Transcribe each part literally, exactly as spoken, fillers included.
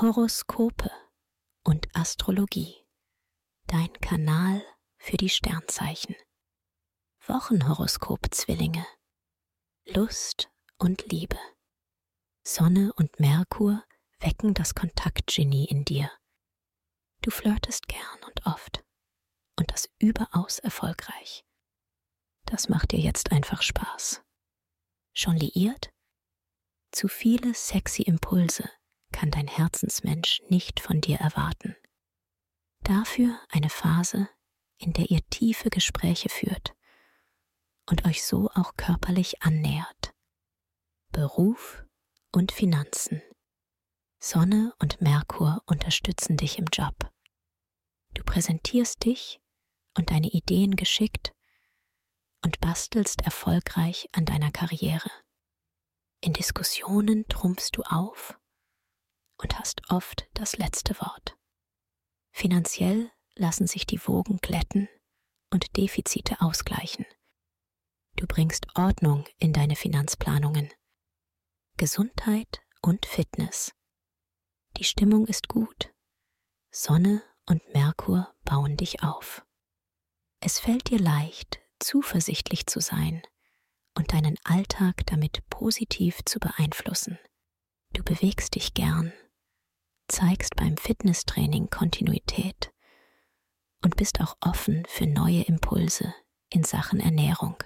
Horoskope und Astrologie. Dein Kanal für die Sternzeichen. Wochenhoroskop-Zwillinge. Lust und Liebe. Sonne und Merkur wecken das Kontaktgenie in dir. Du flirtest gern und oft. Und das überaus erfolgreich. Das macht dir jetzt einfach Spaß. Schon liiert? Zu viele sexy Impulse kann dein Herzensmensch nicht von dir erwarten. Dafür eine Phase, in der ihr tiefe Gespräche führt und euch so auch körperlich annähert. Beruf und Finanzen. Sonne und Merkur unterstützen dich im Job. Du präsentierst dich und deine Ideen geschickt und bastelst erfolgreich an deiner Karriere. In Diskussionen trumpfst du auf und hast oft das letzte Wort. Finanziell lassen sich die Wogen glätten und Defizite ausgleichen. Du bringst Ordnung in deine Finanzplanungen. Gesundheit und Fitness. Die Stimmung ist gut. Sonne und Merkur bauen dich auf. Es fällt dir leicht, zuversichtlich zu sein und deinen Alltag damit positiv zu beeinflussen. Du bewegst dich gern, zeigst beim Fitnesstraining Kontinuität und bist auch offen für neue Impulse in Sachen Ernährung.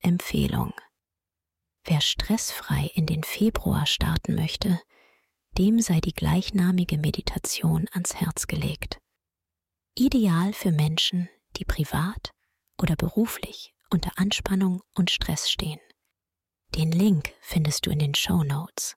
Empfehlung: Wer stressfrei in den Februar starten möchte, dem sei die gleichnamige Meditation ans Herz gelegt. Ideal für Menschen, die privat oder beruflich unter Anspannung und Stress stehen. Den Link findest du in den Shownotes.